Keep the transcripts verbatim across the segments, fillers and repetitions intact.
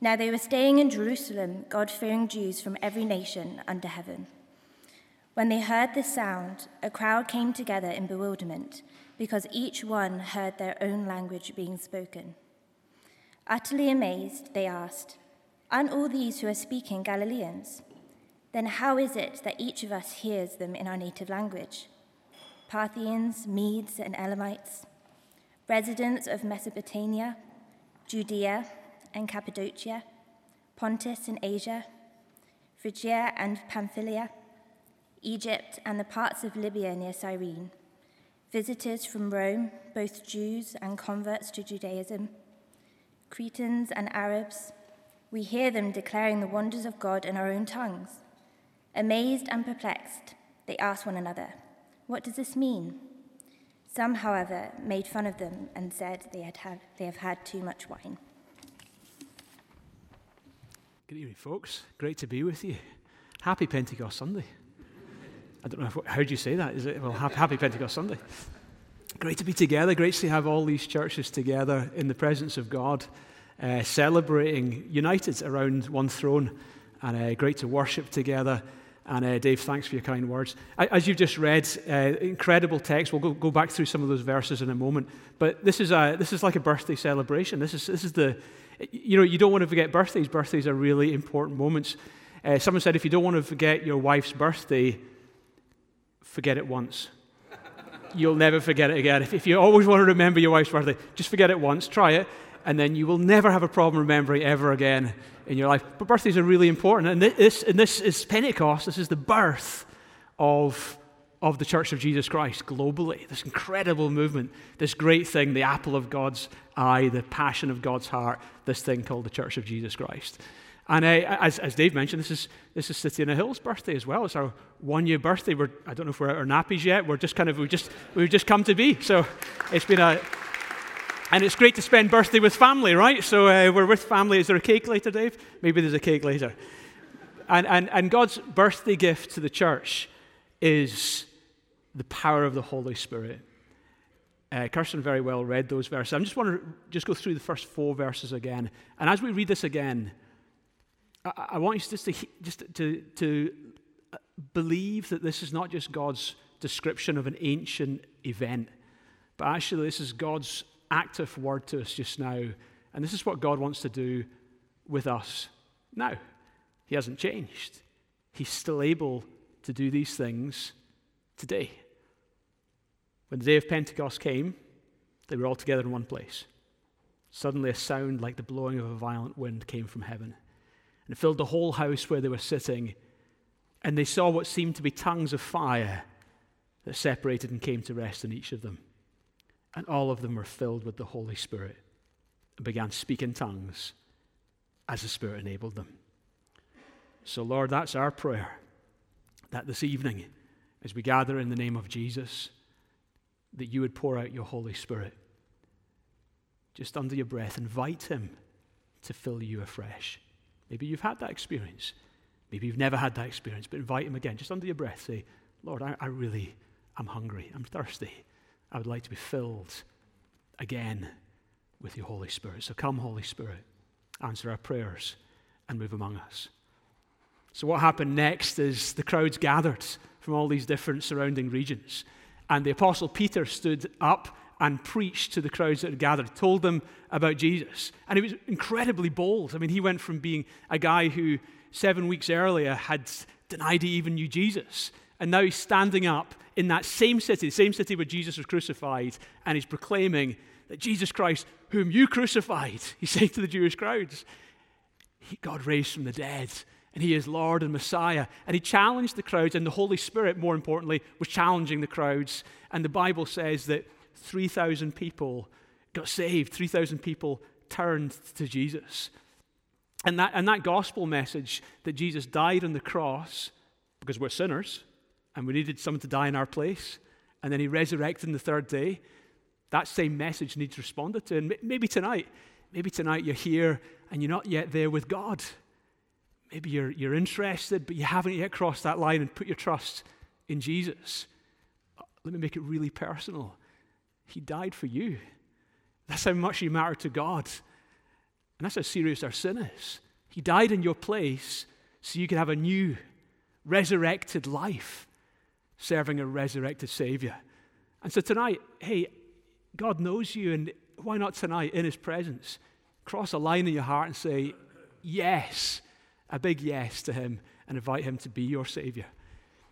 Now they were staying in Jerusalem, God-fearing Jews from every nation under heaven. When they heard this sound, a crowd came together in bewilderment because each one heard their own language being spoken. Utterly amazed, they asked, "Aren't all these who are speaking Galileans? Then how is it that each of us hears them in our native language? Parthians, Medes, and Elamites, residents of Mesopotamia, Judea and Cappadocia, Pontus and Asia, Phrygia and Pamphylia, Egypt and the parts of Libya near Cyrene, visitors from Rome, both Jews and converts to Judaism, Cretans and Arabs, we hear them declaring the wonders of God in our own tongues." Amazed and perplexed, they asked one another, "What does this mean?" Some, however, made fun of them and said they had have, they have had too much wine. Good evening, folks. Great to be with you. Happy Pentecost Sunday. I don't know, if, how do you say that? Is it? Well, happy Pentecost Sunday. Great to be together. Great to have all these churches together in the presence of God, uh, celebrating, united around one throne, and uh, great to worship together. And uh, Dave, thanks for your kind words. As you've just read, uh, incredible text. We'll go, go back through some of those verses in a moment. But this is a this is like a birthday celebration. This is this is the, you know, you don't want to forget birthdays. Birthdays are really important moments. Uh, someone said if you don't want to forget your wife's birthday, forget it once. You'll never forget it again. If, if you always want to remember your wife's birthday, just forget it once. Try it. And then you will never have a problem remembering ever again in your life. But birthdays are really important. And this, and this is Pentecost. This is the birth of, of the Church of Jesus Christ globally. This incredible movement, this great thing, the apple of God's eye, the passion of God's heart, this thing called the Church of Jesus Christ. And I, as, as Dave mentioned, this is this is City on a Hill's birthday as well. It's our one-year birthday. We're, I don't know if we're at our nappies yet. We're just kind of, we've just, we've just come to be. So it's been a... And it's great to spend birthday with family, right? So uh, we're with family. Is there a cake later, Dave? Maybe there's a cake later. And, and and God's birthday gift to the church is the power of the Holy Spirit. Uh, Kirsten very well read those verses. I just want to just go through the first four verses again. And as we read this again, I, I want you just to just to to believe that this is not just God's description of an ancient event, but actually this is God's active word to us just now, and this is what God wants to do with us now. He hasn't changed. He's still able to do these things today. When the day of Pentecost came, they were all together in one place. Suddenly a sound like the blowing of a violent wind came from heaven, and it filled the whole house where they were sitting, and they saw what seemed to be tongues of fire that separated and came to rest on each of them. And all of them were filled with the Holy Spirit and began speaking tongues as the Spirit enabled them. So, Lord, that's our prayer, that this evening, as we gather in the name of Jesus, that you would pour out your Holy Spirit. Just under your breath, invite him to fill you afresh. Maybe you've had that experience. Maybe you've never had that experience, but invite him again. Just under your breath, say, Lord, I, I really am hungry. I'm thirsty. I would like to be filled again with your Holy Spirit. So come, Holy Spirit, answer our prayers and move among us. So what happened next is the crowds gathered from all these different surrounding regions. And the Apostle Peter stood up and preached to the crowds that had gathered, told them about Jesus. And he was incredibly bold. I mean, he went from being a guy who seven weeks earlier had denied he even knew Jesus, and now he's standing up in that same city, the same city where Jesus was crucified, and he's proclaiming that Jesus Christ, whom you crucified, he's saying to the Jewish crowds, he God raised from the dead, and he is Lord and Messiah. And he challenged the crowds, and the Holy Spirit, more importantly, was challenging the crowds. And the Bible says that three thousand people got saved, three thousand people turned to Jesus. And that, and that gospel message that Jesus died on the cross because we're sinners and we needed someone to die in our place, and then he resurrected on the third day, that same message needs responded to. And maybe tonight, maybe tonight you're here and you're not yet there with God. Maybe you're, you're interested, but you haven't yet crossed that line and put your trust in Jesus. Let me make it really personal. He died for you. That's how much you matter to God. And that's how serious our sin is. He died in your place so you could have a new, resurrected life serving a resurrected Savior. And so tonight, hey, God knows you, and why not tonight in His presence cross a line in your heart and say, yes, a big yes to Him, and invite Him to be your Savior.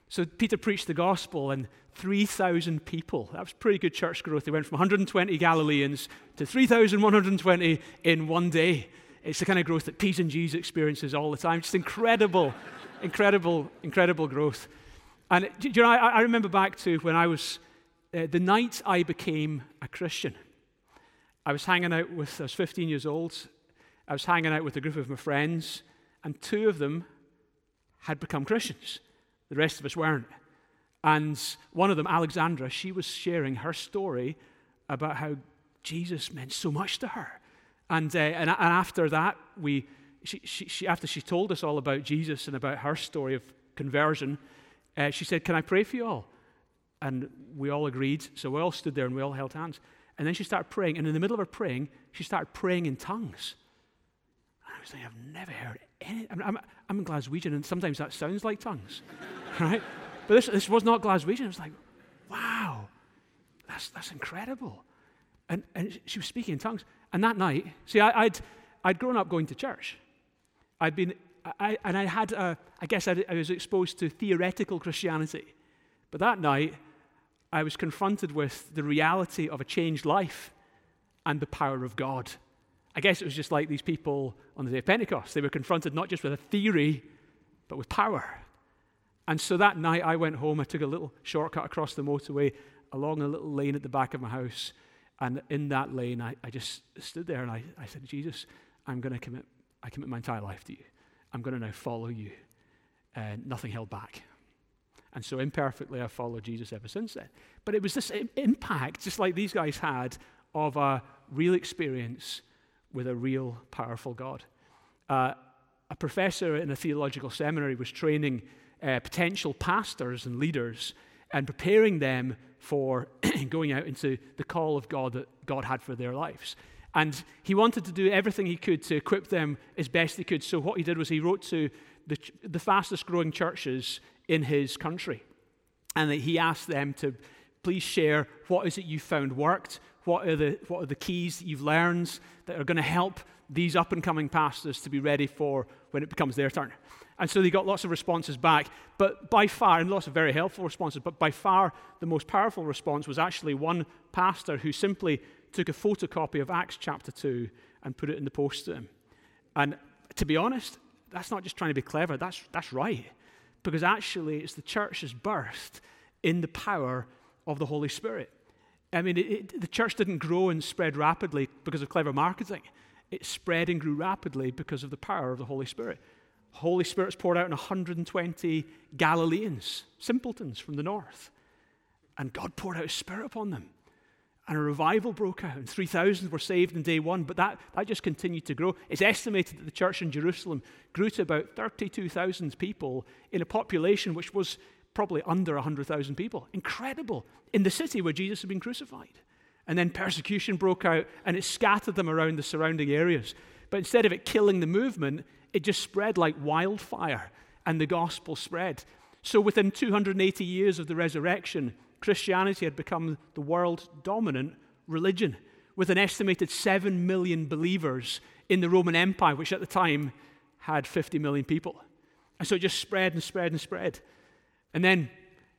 So Peter preached the gospel, and three thousand people, that was pretty good church growth. They went from one hundred twenty Galileans to three thousand one hundred twenty in one day. It's the kind of growth that P's and G's experiences all the time. Just incredible, incredible, incredible growth. And do you know, I, I remember back to when I was, uh, the night I became a Christian. I was hanging out with, I was fifteen years old. I was hanging out with a group of my friends, and two of them had become Christians. The rest of us weren't. And one of them, Alexandra, she was sharing her story about how Jesus meant so much to her. And uh, and, and after that, we she, she she after she told us all about Jesus and about her story of conversion, uh, she said, "Can I pray for you all?" And we all agreed. So we all stood there and we all held hands. And then she started praying. And in the middle of her praying, she started praying in tongues. And I was thinking, I've never heard any. I'm, I'm, I'm in Glaswegian, and sometimes that sounds like tongues, right? But this, this was not Glaswegian. It was like, wow, that's that's incredible. And and she was speaking in tongues. And that night, see, I, I'd I'd grown up going to church. I'd been, I and I had, a, I guess I'd, I was exposed to theoretical Christianity. But that night, I was confronted with the reality of a changed life and the power of God. I guess it was just like these people on the day of Pentecost. They were confronted not just with a theory, but with power. And so that night I went home, I took a little shortcut across the motorway, along a little lane at the back of my house. And in that lane, I, I just stood there and I, I said, Jesus, I'm going to commit, I commit my entire life to you. I'm going to now follow you. Uh, nothing held back. And so imperfectly, I've followed Jesus ever since then. But it was this impact, just like these guys had, of a real experience with a real powerful God. Uh, a professor in a theological seminary was training Uh, potential pastors and leaders and preparing them for going out into the call of God that God had for their lives. And he wanted to do everything he could to equip them as best he could. So what he did was he wrote to the, ch- the fastest growing churches in his country. And he asked them to please share, what is it you found worked? What are the, what are the keys that you've learned that are going to help these up and coming pastors to be ready for when it becomes their turn? And so they got lots of responses back, but by far, and lots of very helpful responses, but by far the most powerful response was actually one pastor who simply took a photocopy of Acts chapter two and put it in the post to him. And to be honest, that's not just trying to be clever, that's that's right. Because actually it's the church is birthed in the power of the Holy Spirit. I mean, it, it, the church didn't grow and spread rapidly because of clever marketing. It spread and grew rapidly because of the power of the Holy Spirit. Holy Spirit's poured out on one hundred twenty Galileans, simpletons from the north. And God poured out His Spirit upon them. And a revival broke out, and three thousand were saved in day one, but that, that just continued to grow. It's estimated that the church in Jerusalem grew to about thirty-two thousand people in a population which was probably under one hundred thousand people. Incredible. In the city where Jesus had been crucified. And then persecution broke out, and it scattered them around the surrounding areas. But instead of it killing the movement, it just spread like wildfire, and the gospel spread. So within two hundred eighty years of the resurrection, Christianity had become the world's dominant religion, with an estimated seven million believers in the Roman Empire, which at the time had fifty million people. And so it just spread and spread and spread. And then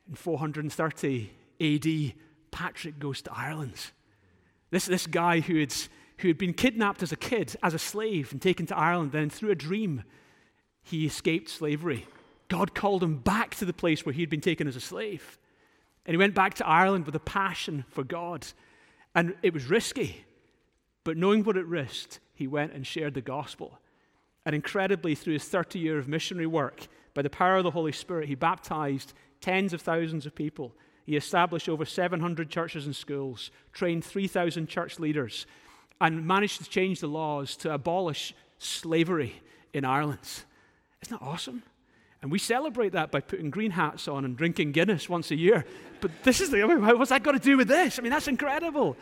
in four hundred thirty A D, Patrick goes to Ireland. This, this guy who had... who had been kidnapped as a kid, as a slave, and taken to Ireland. Then through a dream, he escaped slavery. God called him back to the place where he had been taken as a slave. And he went back to Ireland with a passion for God. And it was risky, but knowing what it risked, he went and shared the gospel. And incredibly, through his thirty year of missionary work, by the power of the Holy Spirit, he baptized tens of thousands of people. He established over seven hundred churches and schools, trained three thousand church leaders, and managed to change the laws to abolish slavery in Ireland. Isn't that awesome? And we celebrate that by putting green hats on and drinking Guinness once a year. But this is the, what's that got to do with this? I mean, that's incredible.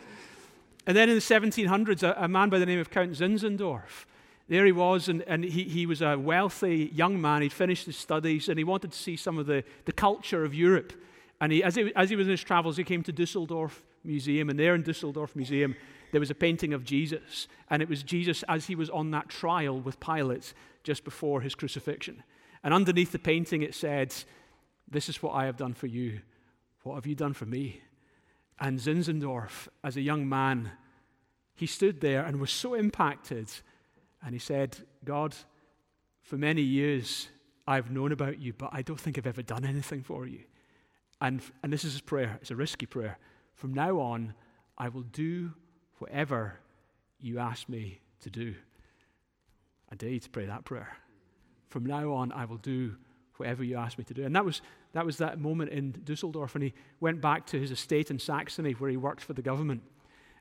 And then in the seventeen hundreds, a, a man by the name of Count Zinzendorf, there he was, and, and he, he was a wealthy young man. He'd finished his studies, and he wanted to see some of the, the culture of Europe. And he, as, he, as he was in his travels, he came to Dusseldorf Museum, and there in Dusseldorf Museum, there was a painting of Jesus. And it was Jesus as he was on that trial with Pilate just before his crucifixion. And underneath the painting, it said, "This is what I have done for you. What have you done for me?" And Zinzendorf, as a young man, he stood there and was so impacted. And he said, "God, for many years, I've known about you, but I don't think I've ever done anything for you." And, and this is his prayer. It's a risky prayer. "From now on, I will do whatever you ask me to do." I dare you to pray that prayer. From now on, I will do whatever you ask me to do. And that was that was that moment in Dusseldorf, and he went back to his estate in Saxony where he worked for the government.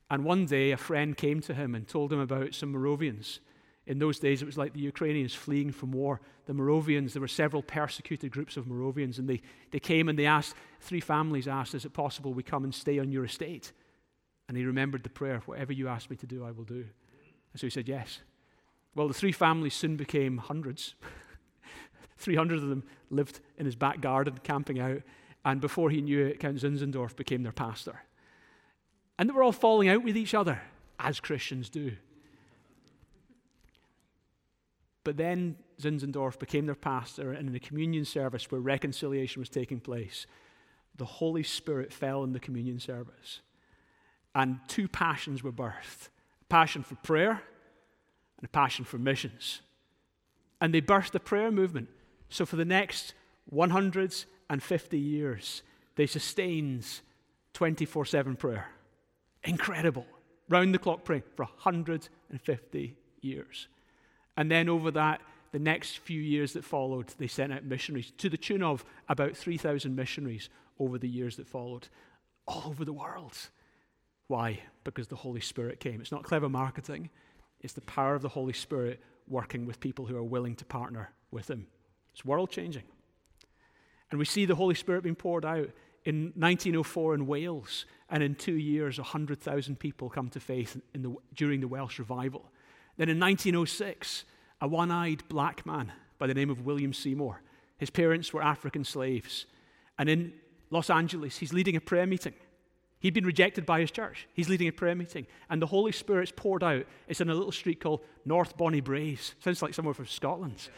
And one day, a friend came to him and told him about some Moravians. In those days, it was like the Ukrainians fleeing from war. The Moravians, there were several persecuted groups of Moravians, and they, they came and they asked, three families asked, "Is it possible we come and stay on your estate?" And he remembered the prayer, "Whatever you ask me to do, I will do." And so he said, "Yes." Well, the three families soon became hundreds. three hundred of them lived in his back garden, camping out. And before he knew it, Count Zinzendorf became their pastor. And they were all falling out with each other, as Christians do. But then Zinzendorf became their pastor, and in a communion service where reconciliation was taking place, the Holy Spirit fell in the communion service. And two passions were birthed, a passion for prayer and a passion for missions. And they birthed a prayer movement. So for the next one hundred fifty years, they sustained twenty-four seven prayer. Incredible. Round the clock praying for one hundred fifty years. And then over that, the next few years that followed, they sent out missionaries to the tune of about three thousand missionaries over the years that followed, all over the world. Why? Because the Holy Spirit came. It's not clever marketing. It's the power of the Holy Spirit working with people who are willing to partner with him. It's world-changing. And we see the Holy Spirit being poured out. In nineteen oh four in Wales, and in two years, one hundred thousand people come to faith in the, during the Welsh revival. Then in nineteen oh six, a one-eyed black man by the name of William Seymour. His parents were African slaves. And in Los Angeles, he's leading a prayer meeting. He'd been rejected by his church. He's leading a prayer meeting. And the Holy Spirit's poured out. It's in a little street called North Bonnybrais. Sounds like somewhere from Scotland.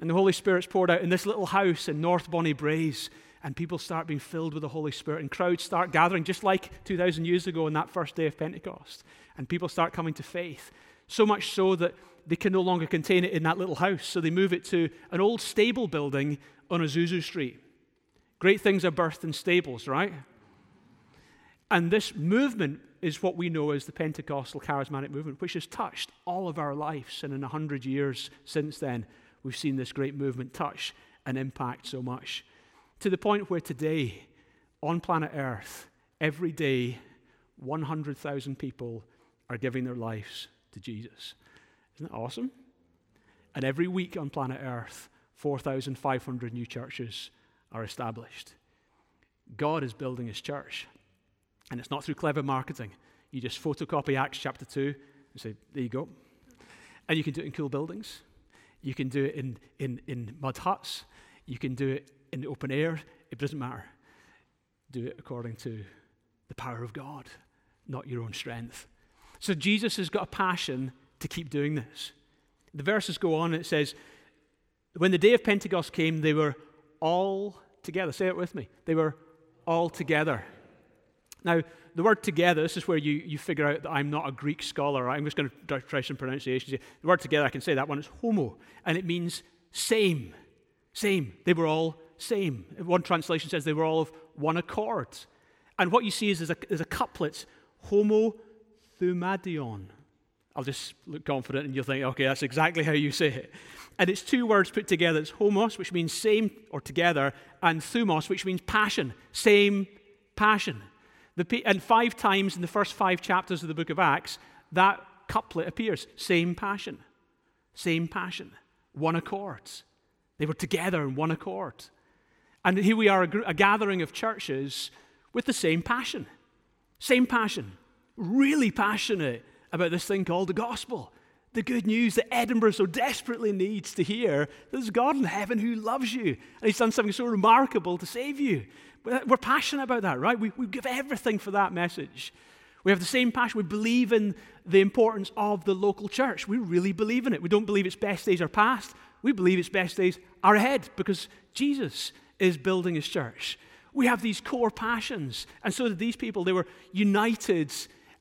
And the Holy Spirit's poured out in this little house in North Bonnybrais. And people start being filled with the Holy Spirit. And crowds start gathering, just like two thousand years ago on that first day of Pentecost. And people start coming to faith. So much so that they can no longer contain it in that little house. So they move it to an old stable building on Azusa Street. Great things are birthed in stables, right? And this movement is what we know as the Pentecostal charismatic movement, which has touched all of our lives. And in one hundred years since then, we've seen this great movement touch and impact so much. To the point where today, on planet Earth, every day, one hundred thousand people are giving their lives to Jesus. Isn't that awesome? And every week on planet Earth, four thousand five hundred new churches are established. God is building his church. And it's not through clever marketing. You just photocopy Acts chapter two and say, there you go. And you can do it in cool buildings. You can do it in, in, in mud huts. You can do it in the open air. It doesn't matter. Do it according to the power of God, not your own strength. So Jesus has got a passion to keep doing this. The verses go on, and it says, when the day of Pentecost came, they were all together. Say it with me. They were all together. Now, the word together, this is where you, you figure out that I'm not a Greek scholar. Right? I'm just going to try some pronunciations here. The word together, I can say that one, is homo, and it means same. Same. They were all same. One translation says they were all of one accord. And what you see is there's a, there's a couplet, homo thumadion. I'll just look confident, and you'll think, okay, that's exactly how you say it. And it's two words put together. It's homos, which means same or together, and thumos, which means passion, same passion. The, and five times in the first five chapters of the book of Acts, that couplet appears, same passion, same passion, one accord. They were together in one accord. And here we are, a, gr- a gathering of churches with the same passion, same passion, really passionate about this thing called the gospel, the good news that Edinburgh so desperately needs to hear. There's God in heaven who loves you, and he's done something so remarkable to save you. We're passionate about that, right? We, we give everything for that message. We have the same passion. We believe in the importance of the local church. We really believe in it. We don't believe its best days are past. We believe its best days are ahead because Jesus is building his church. We have these core passions, and so did these people. They were united.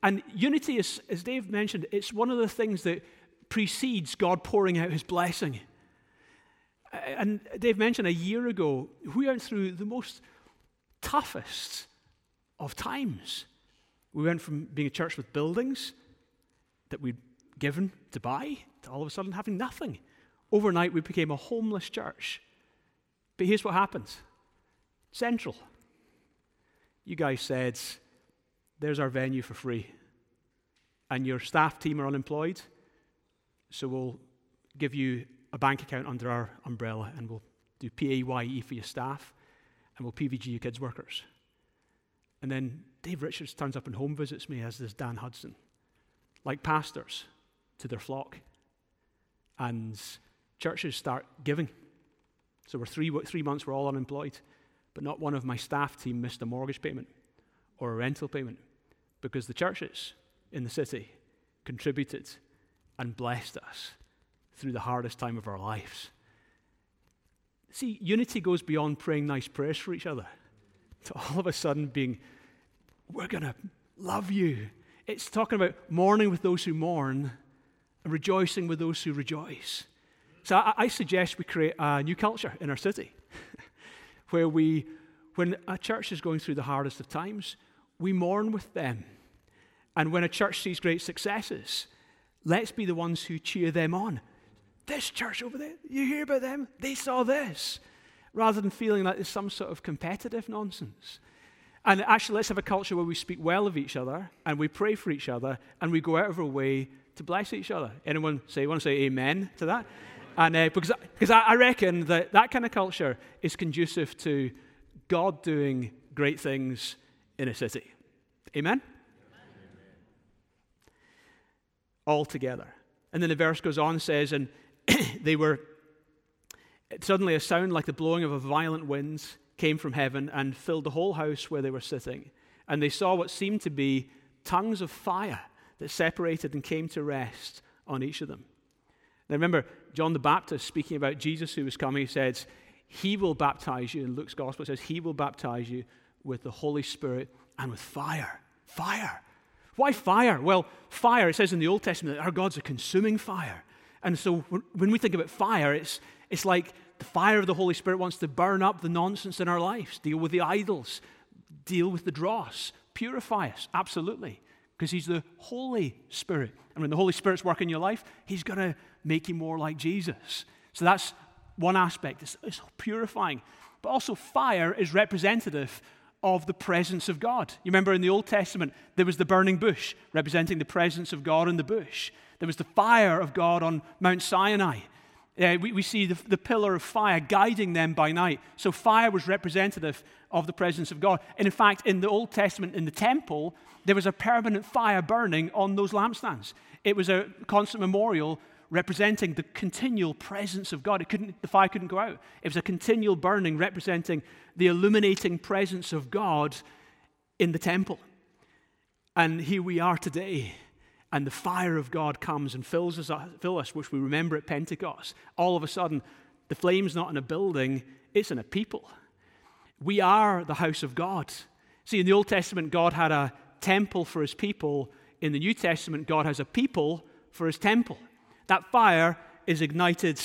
And unity, is, as Dave mentioned, it's one of the things that precedes God pouring out his blessing. And Dave mentioned a year ago, we went through the most toughest of times. We went from being a church with buildings that we'd given to buy to all of a sudden having nothing. Overnight, we became a homeless church. But here's what happens. Central. You guys said, there's our venue for free. And your staff team are unemployed, so we'll give you a bank account under our umbrella, and we'll do P A Y E for your staff, and we'll P V G your kids' workers. And then Dave Richards turns up and home visits me, as does Dan Hudson, like pastors to their flock. And churches start giving. So we're three, three months, we're all unemployed, but not one of my staff team missed a mortgage payment or a rental payment, because the churches in the city contributed and blessed us through the hardest time of our lives. See, unity goes beyond praying nice prayers for each other to all of a sudden being, we're going to love you. It's talking about mourning with those who mourn and rejoicing with those who rejoice. So I, I suggest we create a new culture in our city where we, when a church is going through the hardest of times, we mourn with them. And when a church sees great successes, let's be the ones who cheer them on. This church over there, you hear about them? They saw this. Rather than feeling like there's some sort of competitive nonsense. And actually, let's have a culture where we speak well of each other, and we pray for each other, and we go out of our way to bless each other. Anyone say, want to say amen to that? And uh, because, because I, I reckon that that kind of culture is conducive to God doing great things in a city. Amen? Amen? All together. And then the verse goes on and says, and they were, suddenly a sound like the blowing of a violent wind came from heaven and filled the whole house where they were sitting. And they saw what seemed to be tongues of fire that separated and came to rest on each of them. Now remember, John the Baptist, speaking about Jesus who was coming, he said, he will baptize you. In Luke's gospel, it says, he will baptize you with the Holy Spirit and with fire. Fire. Why fire? Well, fire, it says in the Old Testament that our God's a consuming fire. And so when we think about fire, it's it's like the fire of the Holy Spirit wants to burn up the nonsense in our lives, deal with the idols, deal with the dross, purify us, absolutely, because he's the Holy Spirit. And when the Holy Spirit's working in your life, he's going to make you more like Jesus. So that's one aspect, is purifying. But also fire is representative of the presence of God. You remember in the Old Testament, there was the burning bush, representing the presence of God in the bush. There was the fire of God on Mount Sinai. Uh, we, we see the, the pillar of fire guiding them by night. So fire was representative of the presence of God. And in fact, in the Old Testament, in the temple, there was a permanent fire burning on those lampstands. It was a constant memorial representing the continual presence of God. It couldn't, the fire couldn't go out. It was a continual burning representing the illuminating presence of God in the temple. And here we are today, and the fire of God comes and fills us, fill us, which we remember at Pentecost. All of a sudden, the flame's not in a building, it's in a people. We are the house of God. See, in the Old Testament, God had a temple for his people. In the New Testament, God has a people for his temple. That fire is ignited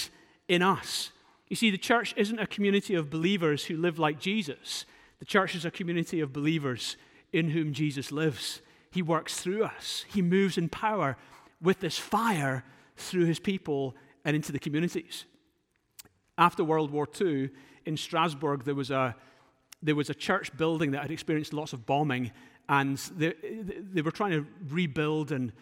in us. You see, the church isn't a community of believers who live like Jesus. The church is a community of believers in whom Jesus lives. He works through us. He moves in power with this fire through his people and into the communities. After World War Two, in Strasbourg, there was a there was a church building that had experienced lots of bombing, and they, they were trying to rebuild and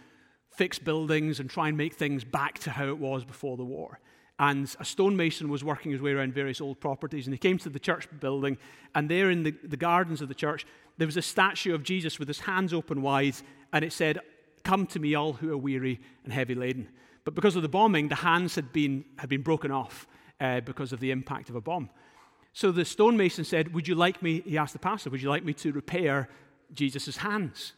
fix buildings and try and make things back to how it was before the war. And a stonemason was working his way around various old properties, and he came to the church building, and there in the, the gardens of the church, there was a statue of Jesus with his hands open wide, and it said, "Come to me, all who are weary and heavy laden." But because of the bombing, the hands had been had been broken off uh, because of the impact of a bomb. So the stonemason said, "Would you like me," he asked the pastor, "would you like me to repair Jesus' hands?"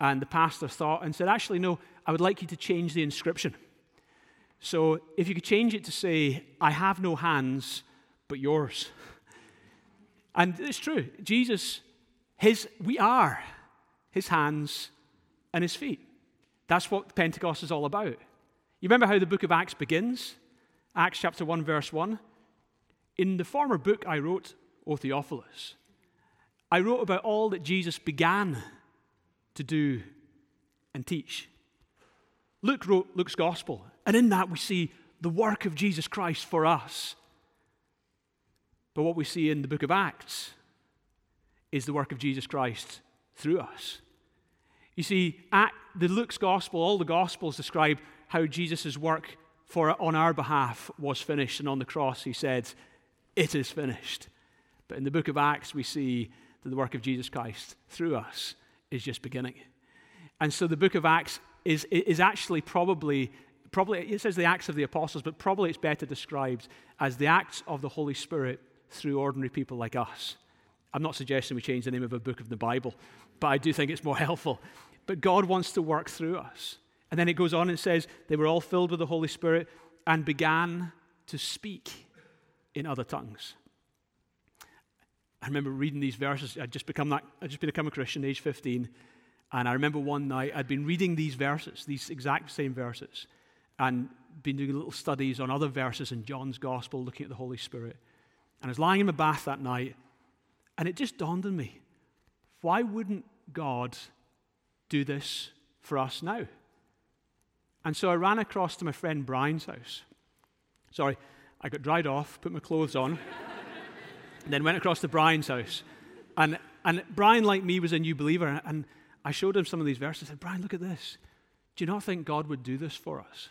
And the pastor thought and said, "Actually, no, I would like you to change the inscription. So if you could change it to say, 'I have no hands but yours.'" And it's true. Jesus, his, we are his hands and his feet. That's what Pentecost is all about. You remember how the book of Acts begins? Acts chapter one, verse one. "In the former book I wrote, O Theophilus, I wrote about all that Jesus began to do and teach." Luke wrote Luke's gospel, and in that we see the work of Jesus Christ for us. But what we see in the book of Acts is the work of Jesus Christ through us. You see, at the Luke's gospel, all the gospels describe how Jesus' work for on our behalf was finished, and on the cross he said, "It is finished." But in the book of Acts, we see that the work of Jesus Christ through us is just beginning. And so the book of Acts is is actually probably, probably it says the Acts of the Apostles, but probably it's better described as the acts of the Holy Spirit through ordinary people like us. I'm not suggesting we change the name of a book of the Bible, but I do think it's more helpful. But God wants to work through us. And then it goes on and says, "They were all filled with the Holy Spirit and began to speak in other tongues." I remember reading these verses. I'd just become that, I'd just become a Christian, age fifteen. And I remember one night I'd been reading these verses, these exact same verses, and been doing little studies on other verses in John's Gospel, looking at the Holy Spirit. And I was lying in my bath that night, and it just dawned on me, why wouldn't God do this for us now? And so I ran across to my friend Brian's house. Sorry, I got dried off, put my clothes on, and then went across to Brian's house. And and Brian, like me, was a new believer, and I showed him some of these verses. I said, "Brian, look at this. Do you not think God would do this for us?"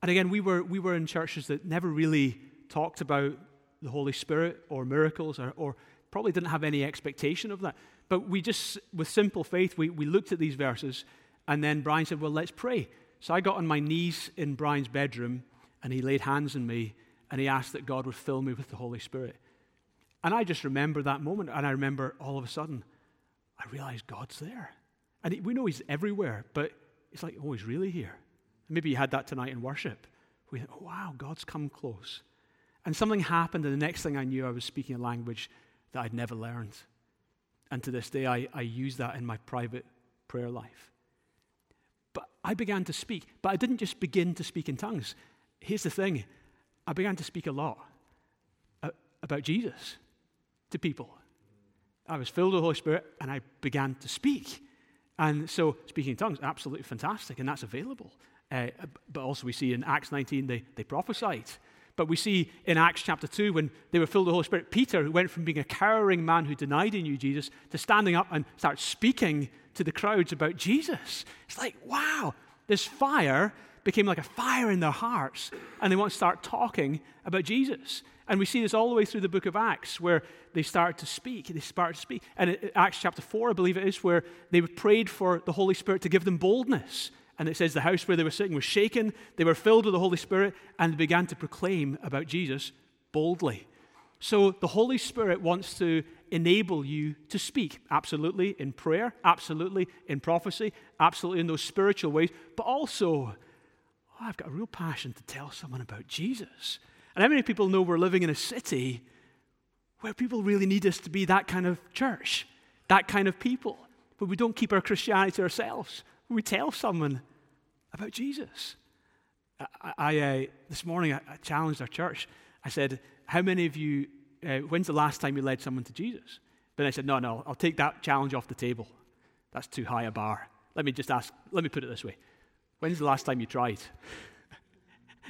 And again, we were we were in churches that never really talked about the Holy Spirit or miracles, or, or probably didn't have any expectation of that. But we just, with simple faith, we, we looked at these verses, and then Brian said, "Well, let's pray." So I got on my knees in Brian's bedroom, and he laid hands on me, and he asked that God would fill me with the Holy Spirit. And I just remember that moment, and I remember all of a sudden, I realized God's there. And we know he's everywhere, but it's like, oh, he's really here. And maybe you had that tonight in worship. We thought, oh, wow, God's come close. And something happened, and the next thing I knew, I was speaking a language that I'd never learned. And to this day, I, I use that in my private prayer life. But I began to speak, but I didn't just begin to speak in tongues. Here's the thing. I began to speak a lot about Jesus to people. I was filled with the Holy Spirit, and I began to speak. And so speaking in tongues, absolutely fantastic, and that's available. Uh, but also we see in Acts nineteen, they, they prophesied. But we see in Acts chapter two, when they were filled with the Holy Spirit, Peter, who went from being a cowering man who denied he knew Jesus, to standing up and start speaking to the crowds about Jesus. It's like, wow, this fire became like a fire in their hearts, and they want to start talking about Jesus. And we see this all the way through the book of Acts, where they start to speak, they start to speak. And Acts chapter four, I believe it is, where they prayed for the Holy Spirit to give them boldness. And it says the house where they were sitting was shaken, they were filled with the Holy Spirit, and began to proclaim about Jesus boldly. So the Holy Spirit wants to enable you to speak, absolutely in prayer, absolutely in prophecy, absolutely in those spiritual ways, but also, oh, I've got a real passion to tell someone about Jesus. And how many people know we're living in a city where people really need us to be that kind of church, that kind of people, but we don't keep our Christianity to ourselves. We tell someone about Jesus. I, I uh, this morning I, I challenged our church. I said, "How many of you? Uh, when's the last time you led someone to Jesus?" Then I said, "No, no, I'll take that challenge off the table. That's too high a bar. Let me just ask. Let me put it this way: When's the last time you tried?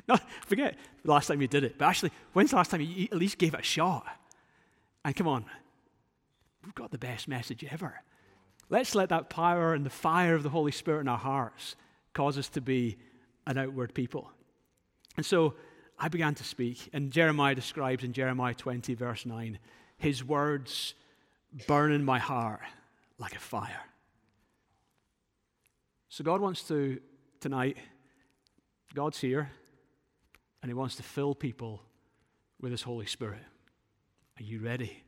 No, forget the last time you did it, but actually, when's the last time you at least gave it a shot? And come on, we've got the best message ever. Let's let that power and the fire of the Holy Spirit in our hearts cause us to be an outward people. And so I began to speak, and Jeremiah describes in Jeremiah twenty, verse nine, his words burn in my heart like a fire. So God wants to, tonight, God's here, and he wants to fill people with his Holy Spirit. Are you ready?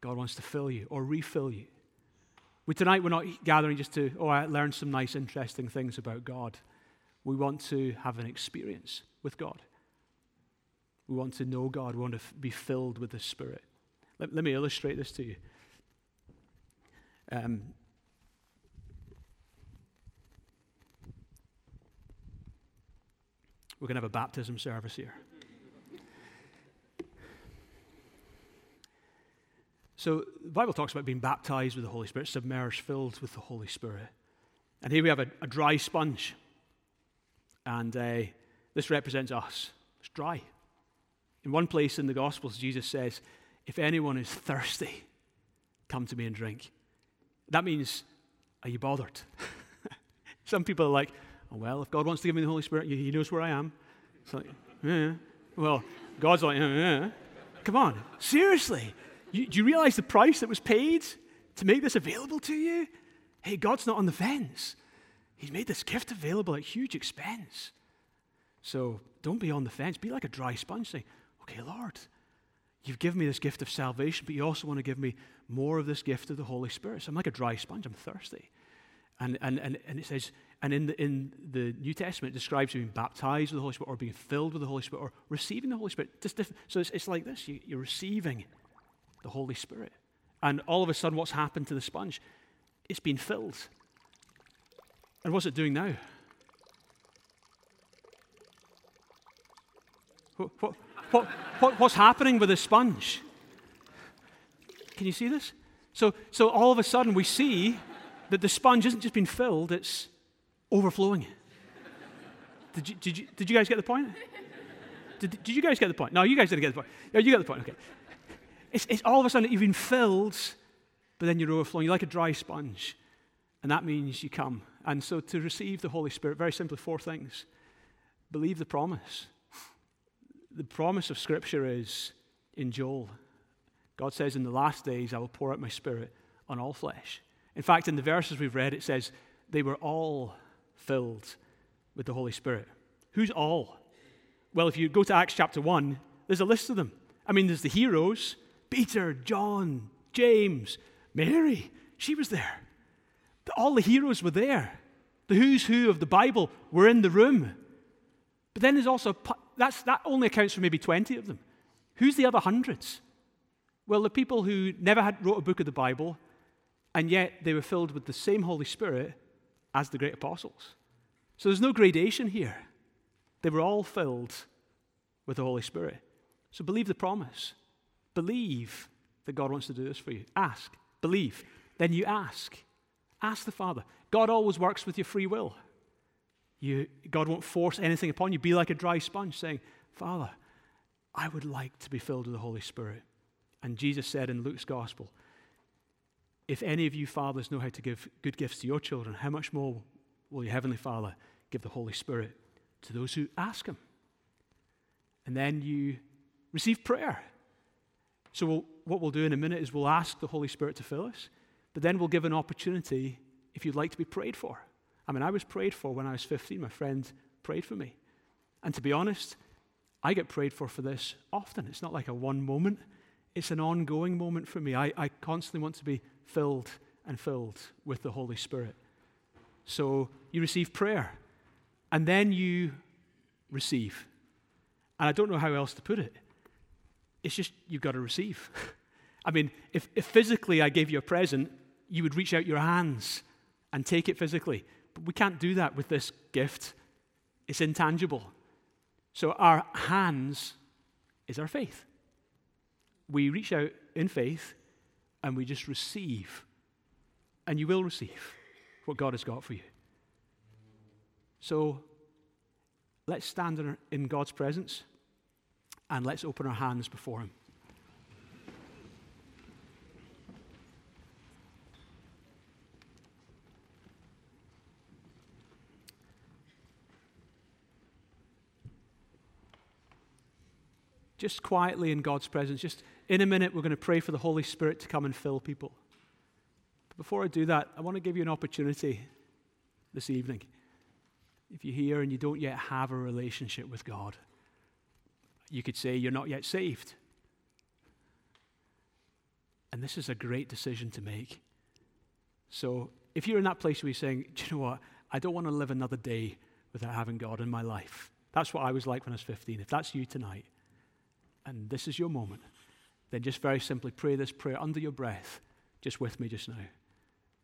God wants to fill you or refill you. We, tonight we're not gathering just to, oh, I learned some nice, interesting things about God. We want to have an experience with God. We want to know God. We want to f- be filled with the Spirit. Let, let me illustrate this to you. Um, we're going to have a baptism service here. So the Bible talks about being baptized with the Holy Spirit, submerged, filled with the Holy Spirit. And here we have a, a dry sponge. And uh, this represents us. It's dry. In one place in the Gospels, Jesus says, if anyone is thirsty, come to me and drink. That means, are you bothered? Some people are like, oh, well, if God wants to give me the Holy Spirit, he knows where I am. It's like, yeah. Well, God's like, yeah. Come on, seriously. You, do you realize the price that was paid to make this available to you? Hey, God's not on the fence. He's made this gift available at huge expense. So don't be on the fence. Be like a dry sponge saying, okay, Lord, you've given me this gift of salvation, but you also want to give me more of this gift of the Holy Spirit. So I'm like a dry sponge. I'm thirsty. And and and, and it says, and in the, in the New Testament, it describes being baptized with the Holy Spirit or being filled with the Holy Spirit or receiving the Holy Spirit. Just diff- so it's, it's like this. You, you're receiving the Holy Spirit. And all of a sudden, what's happened to the sponge? It's been filled. And what's it doing now? What, what, what, what, what's happening with the sponge? Can you see this? So, so all of a sudden, we see that the sponge isn't just been filled, it's overflowing. Did you, did you, did you guys get the point? Did, did you guys get the point? No, you guys didn't get the point. No, you got the point, okay. It's, it's all of a sudden you've been filled, but then you're overflowing. You're like a dry sponge, and that means you come. And so to receive the Holy Spirit, very simply, four things. Believe the promise. The promise of Scripture is in Joel. God says, in the last days, I will pour out my Spirit on all flesh. In fact, in the verses we've read, it says, they were all filled with the Holy Spirit. Who's all? Well, if you go to Acts chapter one, there's a list of them. I mean, there's the heroes, Peter, John, James, Mary, she was there. All the heroes were there. The who's who of the Bible were in the room. But then there's also, that's, that only accounts for maybe twenty of them. Who's the other hundreds? Well, the people who never had wrote a book of the Bible, and yet they were filled with the same Holy Spirit as the great apostles. So there's no gradation here. They were all filled with the Holy Spirit. So believe the promise. Believe that God wants to do this for you. Ask. Believe. Then you ask. Ask the Father. God always works with your free will. You, God won't force anything upon you. Be like a dry sponge saying, Father, I would like to be filled with the Holy Spirit. And Jesus said in Luke's gospel, if any of you fathers know how to give good gifts to your children, how much more will your heavenly Father give the Holy Spirit to those who ask him? And then you receive prayer. So we'll, what we'll do in a minute is we'll ask the Holy Spirit to fill us, but then we'll give an opportunity if you'd like to be prayed for. I mean, I was prayed for when I was fifteen. My friend prayed for me. And to be honest, I get prayed for for this often. It's not like a one moment. It's an ongoing moment for me. I, I constantly want to be filled and filled with the Holy Spirit. So you receive prayer, and then you receive. And I don't know how else to put it. It's just you've got to receive. I mean, if, if physically I gave you a present, you would reach out your hands and take it physically. But we can't do that with this gift. It's intangible. So our hands is our faith. We reach out in faith and we just receive. And you will receive what God has got for you. So let's stand in, our, in God's presence and let's open our hands before him. Just quietly in God's presence. Just in a minute, we're going to pray for the Holy Spirit to come and fill people. But before I do that, I want to give you an opportunity this evening. If you're here and you don't yet have a relationship with God, you could say you're not yet saved. And this is a great decision to make. So if you're in that place where you're saying, do you know what? I don't want to live another day without having God in my life. That's what I was like when I was fifteen. If that's you tonight, and this is your moment, then just very simply pray this prayer under your breath, just with me just now.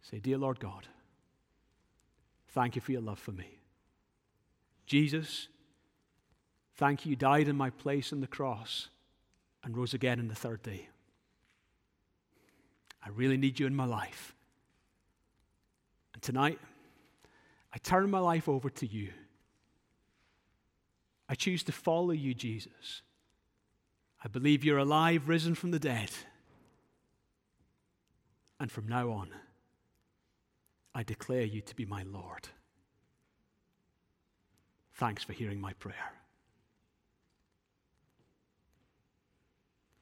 Say, dear Lord God, thank you for your love for me. Jesus, thank you, you died in my place on the cross and rose again on the third day. I really need you in my life. And tonight, I turn my life over to you. I choose to follow you, Jesus. I believe you're alive, risen from the dead. And from now on, I declare you to be my Lord. Thanks for hearing my prayer.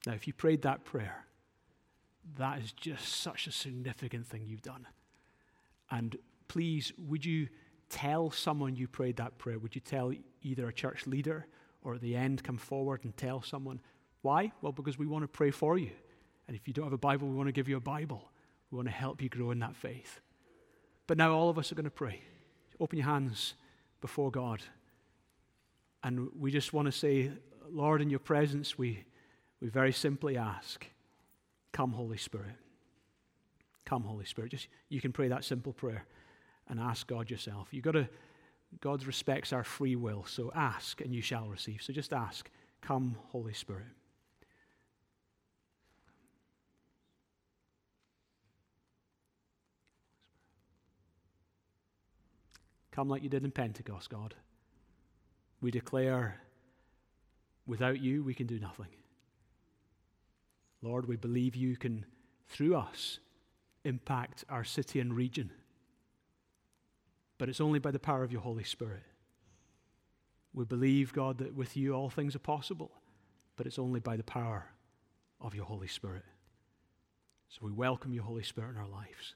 Now, if you prayed that prayer, that is just such a significant thing you've done. And please, would you tell someone you prayed that prayer? Would you tell either a church leader or at the end, come forward and tell someone? Why? Well, because we want to pray for you. And if you don't have a Bible, we want to give you a Bible. We want to help you grow in that faith. But now all of us are going to pray. Open your hands before God. And we just want to say, Lord, in your presence, we, we very simply ask, come, Holy Spirit. Come, Holy Spirit. Just, you can pray that simple prayer and ask God yourself. You've got to, God respects our free will, so ask and you shall receive. So just ask, come, Holy Spirit. Come like you did in Pentecost, God. We declare, without you, we can do nothing. Lord, we believe you can, through us, impact our city and region. But it's only by the power of your Holy Spirit. We believe, God, that with you all things are possible, but it's only by the power of your Holy Spirit. So we welcome your Holy Spirit in our lives.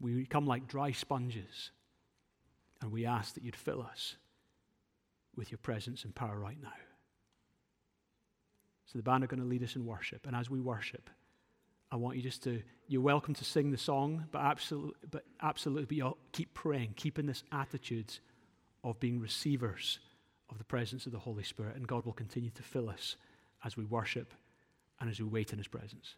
We become like dry sponges, and we ask that you'd fill us with your presence and power right now. So the band are going to lead us in worship. And as we worship, I want you just to, you're welcome to sing the song, but absolutely, but absolutely but keep praying, keep in this attitude of being receivers of the presence of the Holy Spirit. And God will continue to fill us as we worship and as we wait in his presence.